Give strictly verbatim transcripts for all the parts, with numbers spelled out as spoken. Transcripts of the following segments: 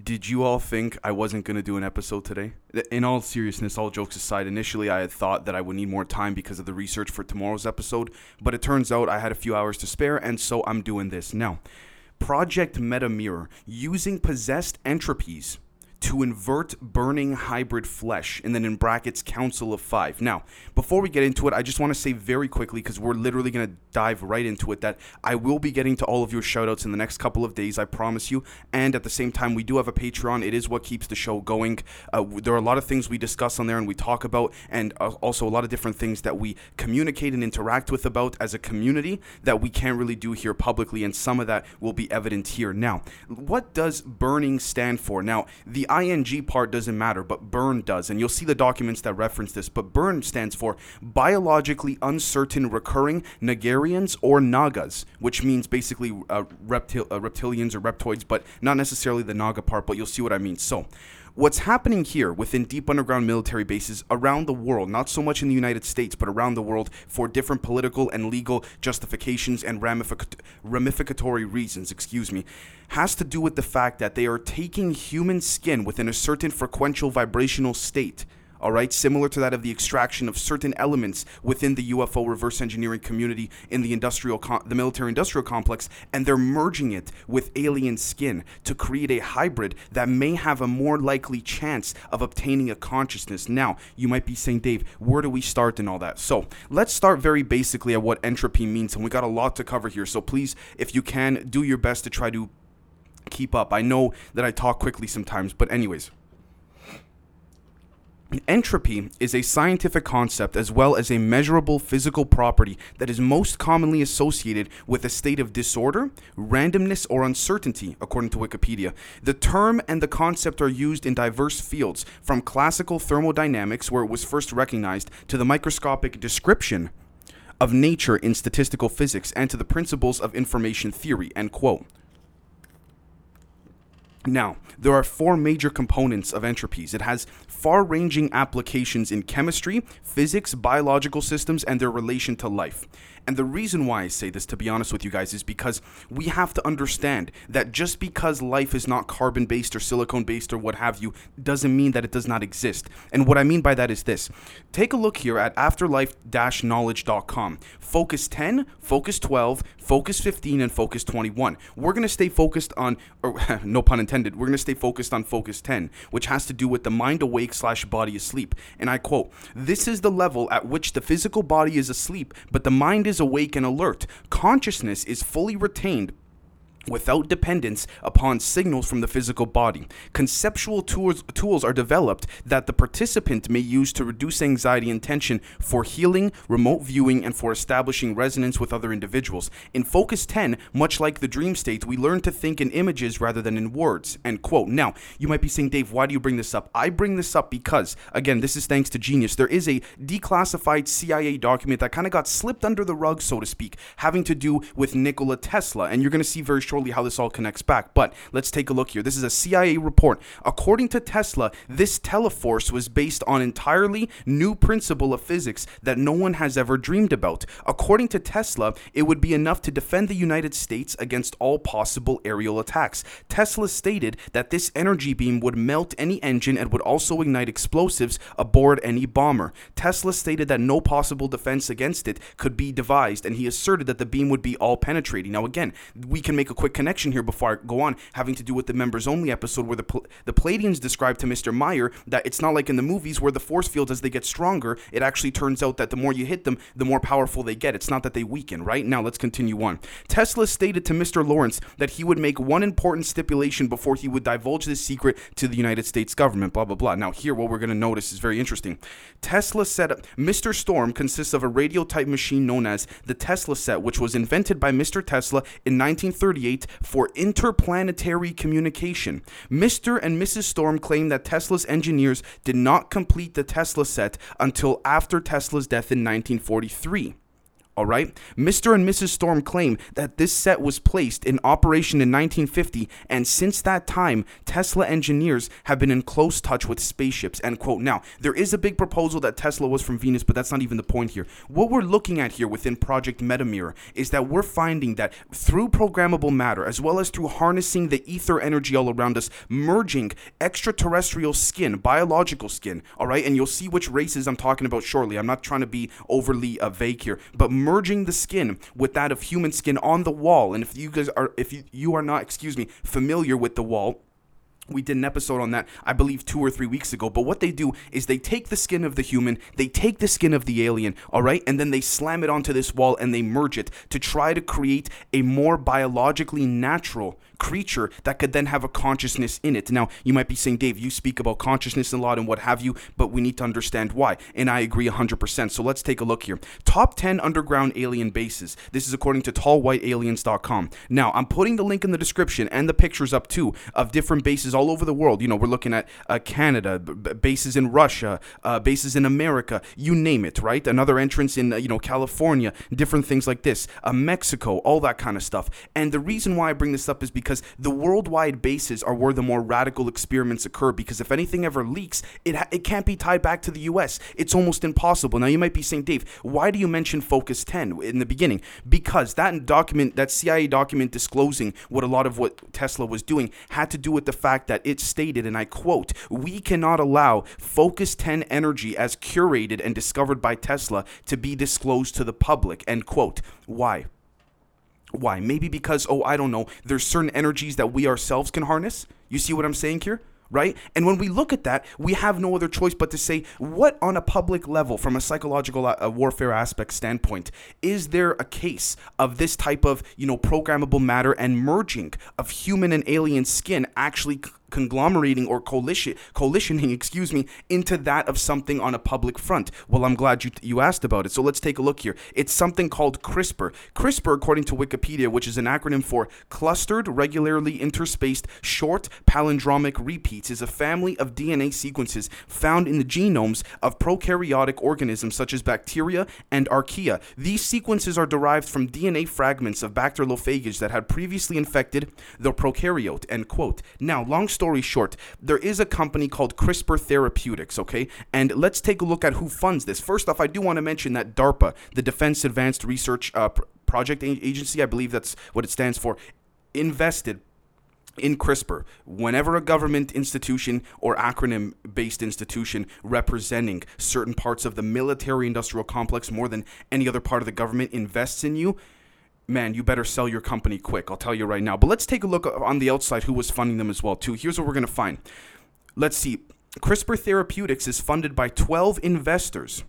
Did you all think I wasn't going to do an episode today? In all seriousness, all jokes aside, initially I had thought that I would need more time because of the research for tomorrow's episode, but it turns out I had a few hours to spare, and so I'm doing this. Now, Project Meta-Mirror, using possessed entropies to invert burning hybrid flesh, and then in brackets, Council of Five. Now, before we get into it, I just want to say very quickly, because we're literally going to dive right into it, that I will be getting to all of your shoutouts in the next couple of days, I promise you, and at the same time, we do have a Patreon. It is what keeps the show going. Uh, there are a lot of things we discuss on there and we talk about, and uh, also a lot of different things that we communicate and interact with about as a community that we can't really do here publicly, and some of that will be evident here. Now, what does burning stand for? Now, the I N G part doesn't matter, but BURN does, and you'll see the documents that reference this, but BURN stands for Biologically Uncertain Recurring Nagarians or Nagas, which means basically uh, reptil- uh, reptilians or reptoids, but not necessarily the Naga part, but you'll see what I mean. So, what's happening here within deep underground military bases around the world, not so much in the United States, but around the world for different political and legal justifications and ramific- ramificatory reasons, excuse me, has to do with the fact that they are taking human skin within a certain frequential vibrational state, all right, similar to that of the extraction of certain elements within the U F O reverse engineering community in the industrial, com- the military-industrial complex, and they're merging it with alien skin to create a hybrid that may have a more likely chance of obtaining a consciousness. Now, you might be saying, Dave, where do we start and all that? So, let's start very basically at what entropy means, and we got a lot to cover here, so please, if you can, do your best to try to keep up. I know that I talk quickly sometimes, but anyways. Entropy is a scientific concept as well as a measurable physical property that is most commonly associated with a state of disorder, randomness, or uncertainty, according to Wikipedia. The term and the concept are used in diverse fields, from classical thermodynamics, where it was first recognized, to the microscopic description of nature in statistical physics, and to the principles of information theory, end quote. Now, there are four major components of entropies. It has far-ranging applications in chemistry, physics, biological systems, and their relation to life. And the reason why I say this, to be honest with you guys, is because we have to understand that just because life is not carbon-based or silicone-based or what have you, doesn't mean that it does not exist. And what I mean by that is this. Take a look here at afterlife dash knowledge dot com. Focus ten, Focus twelve, Focus fifteen, and Focus twenty-one. We're going to stay focused on, or, no pun intended, we're going to stay focused on Focus ten, which has to do with the mind awake slash body asleep. And I quote, "This is the level at which the physical body is asleep, but the mind is is awake and alert. Consciousness is fully retained without dependence upon signals from the physical body. Conceptual tools, tools are developed that the participant may use to reduce anxiety and tension for healing, remote viewing, and for establishing resonance with other individuals. In Focus ten, much like the dream state, we learn to think in images rather than in words." End quote. Now, you might be saying, Dave, why do you bring this up? I bring this up because, again, this is thanks to Genius. There is a declassified C I A document that kind of got slipped under the rug, so to speak, having to do with Nikola Tesla. And you're going to see very shortly how this all connects back, but let's take a look here. This is a C I A report. According to Tesla, this teleforce was based on entirely new principle of physics that no one has ever dreamed about. According to Tesla, it would be enough to defend the United States against all possible aerial attacks. Tesla stated that this energy beam would melt any engine and would also ignite explosives aboard any bomber. Tesla stated that no possible defense against it could be devised, and he asserted that the beam would be all-penetrating. Now, again, we can make a quick connection here before I go on, having to do with the members only episode where the pl- the Palladians described to Mister Meyer that it's not like in the movies where the force fields, as they get stronger, it actually turns out that the more you hit them, the more powerful they get. It's not that they weaken, right? Now let's continue on. Tesla stated to Mister Lawrence that he would make one important stipulation before he would divulge this secret to the United States government, blah, blah, blah. Now here, what we're going to notice is very interesting. Tesla set up, Mister Storm consists of a radio-type machine known as the Tesla set, which was invented by Mister Tesla in nineteen thirty-eight for interplanetary communication. Mister and Missus Storm claim that Tesla's engineers did not complete the Tesla set until after Tesla's death in nineteen forty-three. all right? Mister and Missus Storm claim that this set was placed in operation in nineteen fifty, and since that time, Tesla engineers have been in close touch with spaceships, end quote. Now, there is a big proposal that Tesla was from Venus, but that's not even the point here. What we're looking at here within Project Meta-Mirror is that we're finding that through programmable matter, as well as through harnessing the ether energy all around us, merging extraterrestrial skin, biological skin, all right? And you'll see which races I'm talking about shortly. I'm not trying to be overly uh, vague here, but merging the skin with that of human skin on the wall. And if you guys are, if you, you are not, excuse me, familiar with the wall, we did an episode on that, I believe, two or three weeks ago. But what they do is they take the skin of the human, they take the skin of the alien, all right, and then they slam it onto this wall and they merge it to try to create a more biologically natural creature that could then have a consciousness in it. Now, you might be saying, Dave, you speak about consciousness a lot and what have you, but we need to understand why. And I agree one hundred percent. So let's take a look here. Top ten underground alien bases. This is according to tall white aliens dot com. Now, I'm putting the link in the description and the pictures up too of different bases all over the world. You know, we're looking at uh, Canada, b- bases in Russia, uh, bases in America, you name it, right? Another entrance in, uh, you know, California, different things like this, uh, Mexico, all that kind of stuff. And the reason why I bring this up is because Because the worldwide bases are where the more radical experiments occur, because if anything ever leaks, it ha- it can't be tied back to the U S. It's almost impossible. Now, you might be saying, Dave, why do you mention Focus ten in the beginning? Because that document, that C I A document disclosing what a lot of what Tesla was doing had to do with the fact that it stated, and I quote, "We cannot allow Focus ten energy as curated and discovered by Tesla to be disclosed to the public," end quote. Why? Why? Maybe because, oh, I don't know, there's certain energies that we ourselves can harness. You see what I'm saying here? Right? And when we look at that, we have no other choice but to say, what on a public level, from a psychological uh, warfare aspect standpoint, is there a case of this type of, you know, programmable matter and merging of human and alien skin actually c- conglomerating or coalition, coalitioning, excuse me, into that of something on a public front? Well, I'm glad you you asked about it. So let's take a look here. It's something called CRISPR. CRISPR, according to Wikipedia, which is an acronym for Clustered Regularly Interspaced Short Palindromic Repeats, is a family of D N A sequences found in the genomes of prokaryotic organisms such as bacteria and archaea. These sequences are derived from D N A fragments of bacteriophages that had previously infected the prokaryote, end quote. Now, long story Story short, there is a company called CRISPR Therapeutics, okay? And let's take a look at who funds this. First off, I do want to mention that DARPA, the Defense Advanced Research uh, Project Agency, I believe that's what it stands for, invested in CRISPR. Whenever a government institution or acronym-based institution representing certain parts of the military-industrial complex more than any other part of the government invests in you, man, you better sell your company quick, I'll tell you right now. But let's take a look on the outside who was funding them as well, too. Here's what we're going to find. Let's see. CRISPR Therapeutics is funded by twelve investors.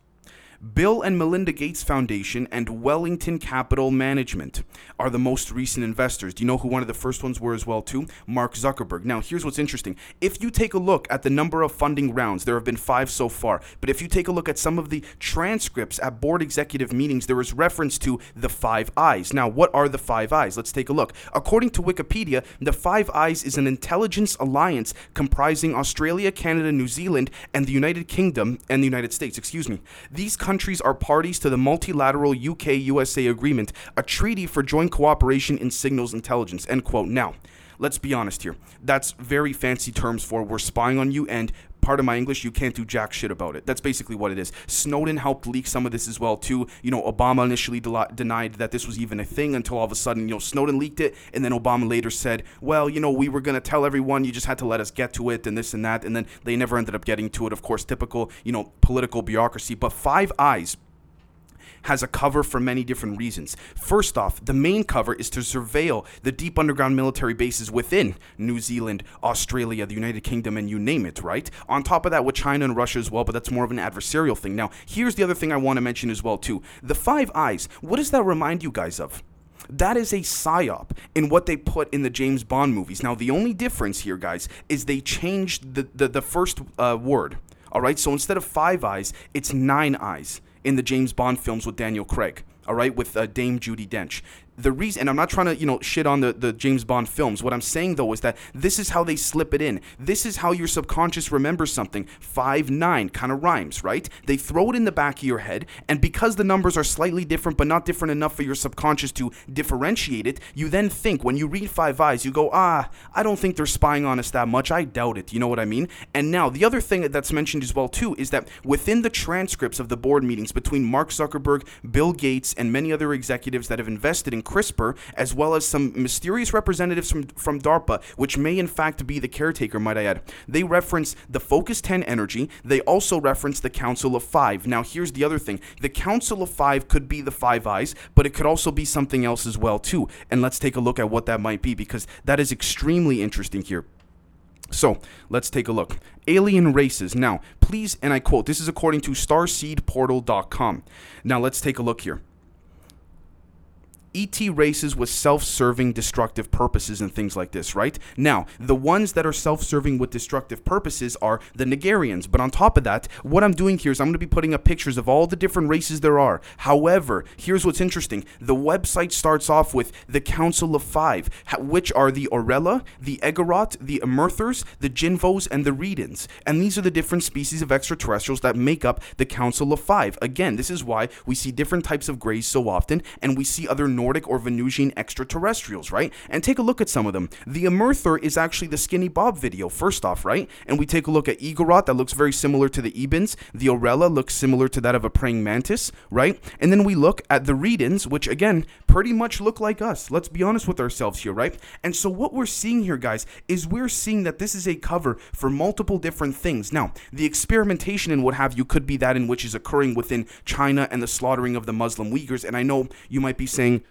Bill and Melinda Gates Foundation and Wellington Capital Management are the most recent investors. Do you know who one of the first ones were as well, too? Mark Zuckerberg. Now, here's what's interesting. If you take a look at the number of funding rounds, there have been five so far. But if you take a look at some of the transcripts at board executive meetings, there is reference to the Five Eyes. Now, what are the Five Eyes? Let's take a look. According to Wikipedia, the Five Eyes is an intelligence alliance comprising Australia, Canada, New Zealand, and the United Kingdom and the United States. Excuse me. These countries countries are parties to the multilateral U K U S A agreement, a treaty for joint cooperation in signals intelligence, end quote. Now, let's be honest here. That's very fancy terms for we're spying on you, and part of my English, you can't do jack shit about it. That's basically what it is. Snowden helped leak some of this as well, too. You know, Obama initially de- denied that this was even a thing until all of a sudden, you know, Snowden leaked it, and then Obama later said, well, you know, we were going to tell everyone, you just had to let us get to it, and this and that, and then they never ended up getting to it. Of course, typical, you know, political bureaucracy. But Five Eyes has a cover for many different reasons. First off, the main cover is to surveil the deep underground military bases within New Zealand, Australia, the United Kingdom, and you name it, right? On top of that, with China and Russia as well, but that's more of an adversarial thing. Now, here's the other thing I want to mention as well, too. The Five Eyes, what does that remind you guys of? That is a psyop in what they put in the James Bond movies. Now, the only difference here, guys, is they changed the, the, the first uh, word, all right? So instead of Five Eyes, it's Nine Eyes in the James Bond films with Daniel Craig, all right, with uh, Dame Judi Dench. The reason, and I'm not trying to, you know, shit on the, the James Bond films. What I'm saying, though, is that this is how they slip it in. This is how your subconscious remembers something. Five, nine kind of rhymes, right? They throw it in the back of your head, and because the numbers are slightly different, but not different enough for your subconscious to differentiate it, you then think, when you read Five Eyes, you go, ah, I don't think they're spying on us that much. I doubt it. You know what I mean? And now, the other thing that's mentioned as well, too, is that within the transcripts of the board meetings between Mark Zuckerberg, Bill Gates, and many other executives that have invested in CRISPR, as well as some mysterious representatives from, from DARPA, which may in fact be the caretaker, might I add. They reference the Focus ten energy. They also reference the Council of Five. Now, here's the other thing. The Council of Five could be the Five Eyes, but it could also be something else as well, too. And let's take a look at what that might be, because that is extremely interesting here. So, let's take a look. Alien races. Now, please, and I quote, this is according to starseed portal dot com. Now, let's take a look here. E T races with self-serving destructive purposes and things like this, right? Now, the ones that are self-serving with destructive purposes are the Nagarians. But on top of that, what I'm doing here is I'm going to be putting up pictures of all the different races there are. However, here's what's interesting. The website starts off with the Council of Five, which are the Orella, the Egarot, the Amerthers, the Jinvos, and the Redens. And these are the different species of extraterrestrials that make up the Council of Five. Again, this is why we see different types of greys so often, and we see other Nordic or Venusian extraterrestrials, right? And take a look at some of them. The Amerther is actually the Skinny Bob video, first off, right? And we take a look at Igorot, that looks very similar to the Ebens. The Orella looks similar to that of a praying mantis, right? And then we look at the Redens, which again, pretty much look like us. Let's be honest with ourselves here, right? And so what we're seeing here, guys, is we're seeing that this is a cover for multiple different things. Now, the experimentation and what have you could be that in which is occurring within China and the slaughtering of the Muslim Uyghurs. And I know you might be saying,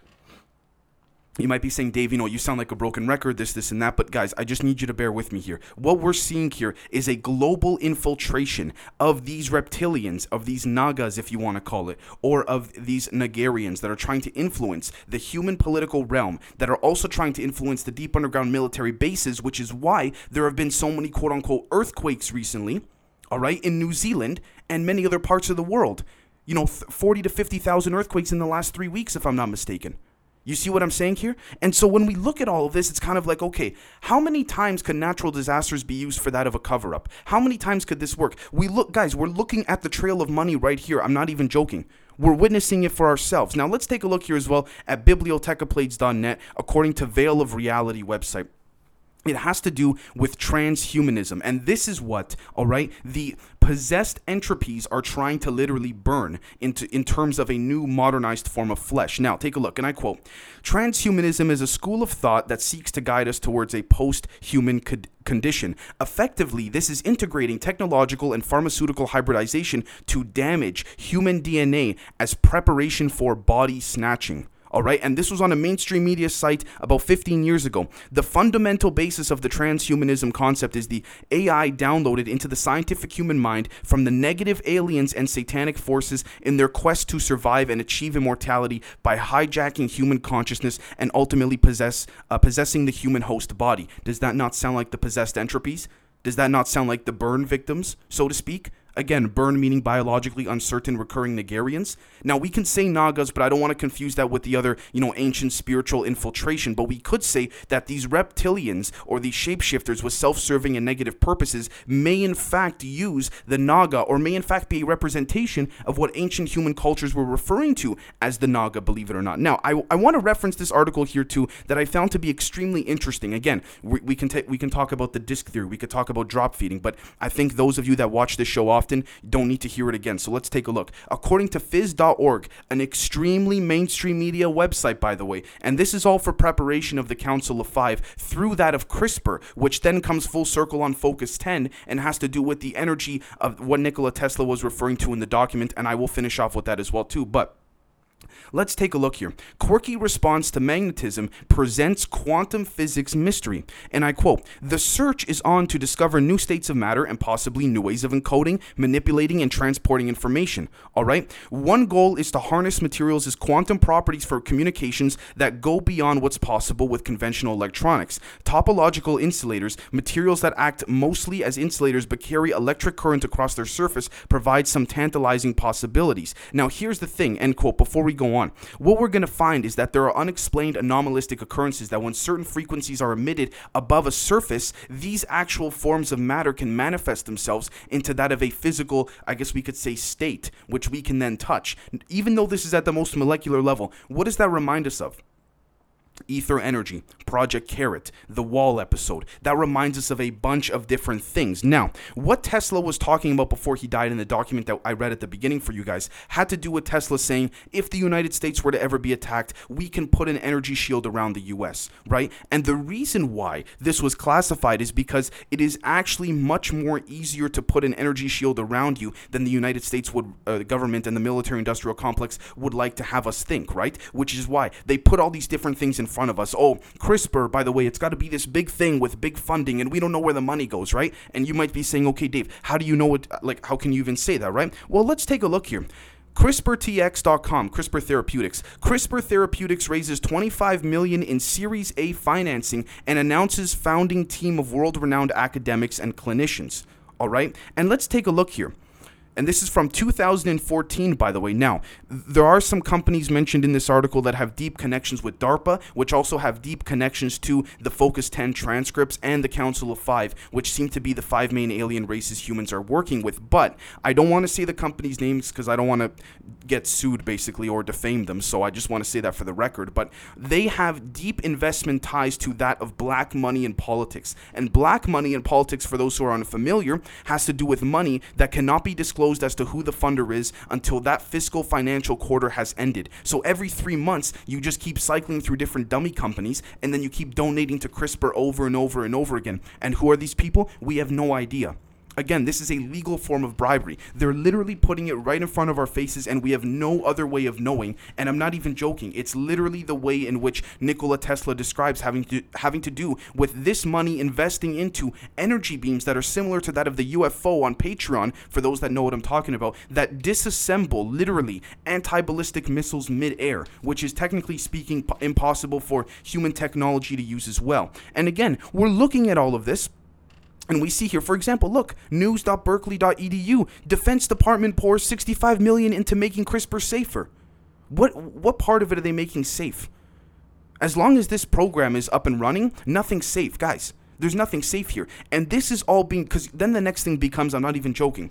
You might be saying, Dave, you know, you sound like a broken record, this, this, and that. But guys, I just need you to bear with me here. What we're seeing here is a global infiltration of these reptilians, of these Nagas, if you want to call it, or of these Nagarians that are trying to influence the human political realm, that are also trying to influence the deep underground military bases, which is why there have been so many quote-unquote earthquakes recently, all right, in New Zealand and many other parts of the world. You know, forty to fifty thousand earthquakes in the last three weeks, if I'm not mistaken. You see what I'm saying here? And so when we look at all of this, it's kind of like, okay, how many times could natural disasters be used for that of a cover-up? How many times could this work? We look, guys, we're looking at the trail of money right here. I'm not even joking. We're witnessing it for ourselves. Now, let's take a look here as well at biblioteca plates dot net, according to Veil of Reality website. It has to do with transhumanism. And this is what, all right, the possessed entropies are trying to literally burn into in terms of a new modernized form of flesh. Now, take a look, and I quote, "Transhumanism is a school of thought that seeks to guide us towards a post-human con- condition. Effectively, this is integrating technological and pharmaceutical hybridization to damage human D N A as preparation for body snatching." All right, and this was on a mainstream media site about fifteen years ago. The fundamental basis of the transhumanism concept is the A I downloaded into the scientific human mind from the negative aliens and satanic forces in their quest to survive and achieve immortality by hijacking human consciousness and ultimately possess uh, possessing the human host body. Does that not sound like the possessed entropies? Does that not sound like the burn victims, so to speak? Again, burn meaning biologically uncertain recurring Nagarians. Now, we can say Nagas, but I don't want to confuse that with the other, you know, ancient spiritual infiltration. But we could say that these reptilians or these shapeshifters with self-serving and negative purposes may in fact use the Naga, or may in fact be a representation of what ancient human cultures were referring to as the Naga, believe it or not. Now, I, I want to reference this article here too that I found to be extremely interesting. Again, we, we can ta- we can talk about the disc theory, we could talk about drop feeding, but I think those of you that watch this show off often don't need to hear it again. So let's take a look. According to phys dot org, an extremely mainstream media website, by the way, and this is all for preparation of the Council of Five through that of CRISPR, which then comes full circle on Focus ten and has to do with the energy of what Nikola Tesla was referring to in the document, and I will finish off with that as well too. But let's take a look here. Quirky response to magnetism presents quantum physics mystery. And I quote, "The search is on to discover new states of matter and possibly new ways of encoding, manipulating, and transporting information." All right. One goal is to harness materials as quantum properties for communications that go beyond what's possible with conventional electronics. Topological insulators, materials that act mostly as insulators but carry electric current across their surface, provide some tantalizing possibilities. Now, here's the thing, end quote, before we go on. on. What we're going to find is that there are unexplained anomalistic occurrences that when certain frequencies are emitted above a surface, these actual forms of matter can manifest themselves into that of a physical, I guess we could say, state, which we can then touch. Even though this is at the most molecular level, what does that remind us of? Ether energy, Project Carrot, the Wall episode. That reminds us of a bunch of different things. Now, what Tesla was talking about before he died in the document that I read at the beginning for you guys had to do with Tesla saying, if the United States were to ever be attacked, we can put an energy shield around the U S, right? And the reason why this was classified is because it is actually much more easier to put an energy shield around you than the United States would, uh, the government and the military-industrial complex would like to have us think, right? Which is why they put all these different things in front of us. Oh, CRISPR, by the way, it's got to be this big thing with big funding, and we don't know where the money goes, right? And you might be saying, okay, Dave, how do you know it? Like, how can you even say that, right? Well, let's take a look here. CRISPR T X dot com, CRISPR Therapeutics. CRISPR Therapeutics raises twenty-five million dollars in Series A financing and announces founding team of world-renowned academics and clinicians. All right? And let's take a look here. And this is from two thousand fourteen, by the way. Now, there are some companies mentioned in this article that have deep connections with DARPA, which also have deep connections to the Focus ten transcripts and the Council of Five, which seem to be the five main alien races humans are working with. But I don't want to say the company's names because I don't want to get sued, basically, or defame them. So I just want to say that for the record. But they have deep investment ties to that of black money in politics. And black money in politics, for those who are unfamiliar, has to do with money that cannot be disclosed as to who the funder is until that fiscal financial quarter has ended. So every three months, you just keep cycling through different dummy companies, and then you keep donating to CRISPR over and over and over again. And who are these people? We have no idea. Again, this is a legal form of bribery. They're literally putting it right in front of our faces, and we have no other way of knowing. And I'm not even joking. It's literally the way in which Nikola Tesla describes having to, having to do with this money investing into energy beams that are similar to that of the U F O on Patreon, for those that know what I'm talking about, that disassemble, literally, anti-ballistic missiles mid-air, which is technically speaking impossible for human technology to use as well. And again, we're looking at all of this, and we see here, for example, look, news dot berkeley dot e d u, Defense Department pours sixty-five million dollars into making CRISPR safer. What what part of it are they making safe? As long as this program is up and running, nothing's safe, guys. There's nothing safe here. And this is all being, because then the next thing becomes, I'm not even joking,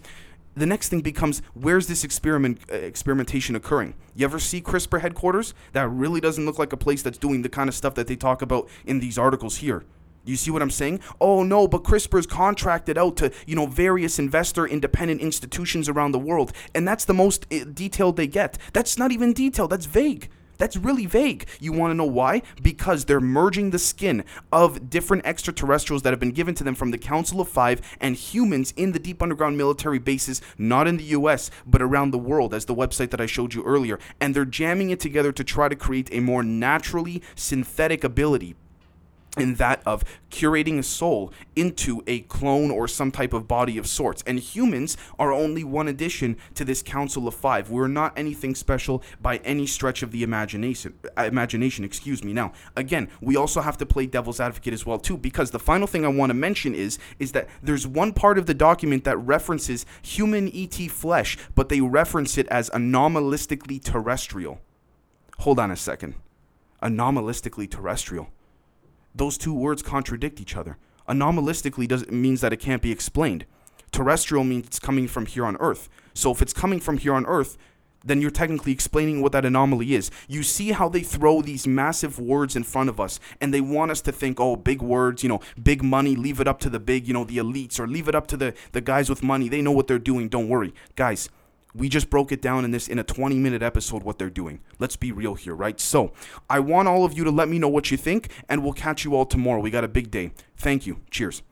the next thing becomes, where's this experiment uh, experimentation occurring? You ever see CRISPR headquarters? That really doesn't look like a place that's doing the kind of stuff that they talk about in these articles here. You see what I'm saying? Oh, no, but CRISPR's contracted out to, you know, various investor-independent institutions around the world, and that's the most detailed they get. That's not even detailed. That's vague. That's really vague. You want to know why? Because they're merging the skin of different extraterrestrials that have been given to them from the Council of Five and humans in the deep underground military bases, not in the U S, but around the world, as the website that I showed you earlier. And they're jamming it together to try to create a more naturally synthetic ability, in that of curating a soul into a clone or some type of body of sorts. And humans are only one addition to this Council of Five. We're not anything special by any stretch of the imagination. Imagination, excuse me. Now, again, we also have to play devil's advocate as well, too, because the final thing I want to mention is, is that there's one part of the document that references human E T flesh, but they reference it as anomalistically terrestrial. Hold on a second. Anomalistically terrestrial. Those two words contradict each other. Anomalistically does, means that it can't be explained. Terrestrial means it's coming from here on Earth. So if it's coming from here on Earth, then you're technically explaining what that anomaly is. You see how they throw these massive words in front of us, and they want us to think, oh, big words, you know, big money, leave it up to the big, you know, the elites, or leave it up to the, the guys with money. They know what they're doing. Don't worry. Guys, we just broke it down in this in a twenty-minute episode what they're doing. Let's be real here, right? So I want all of you to let me know what you think, and we'll catch you all tomorrow. We got a big day. Thank you. Cheers.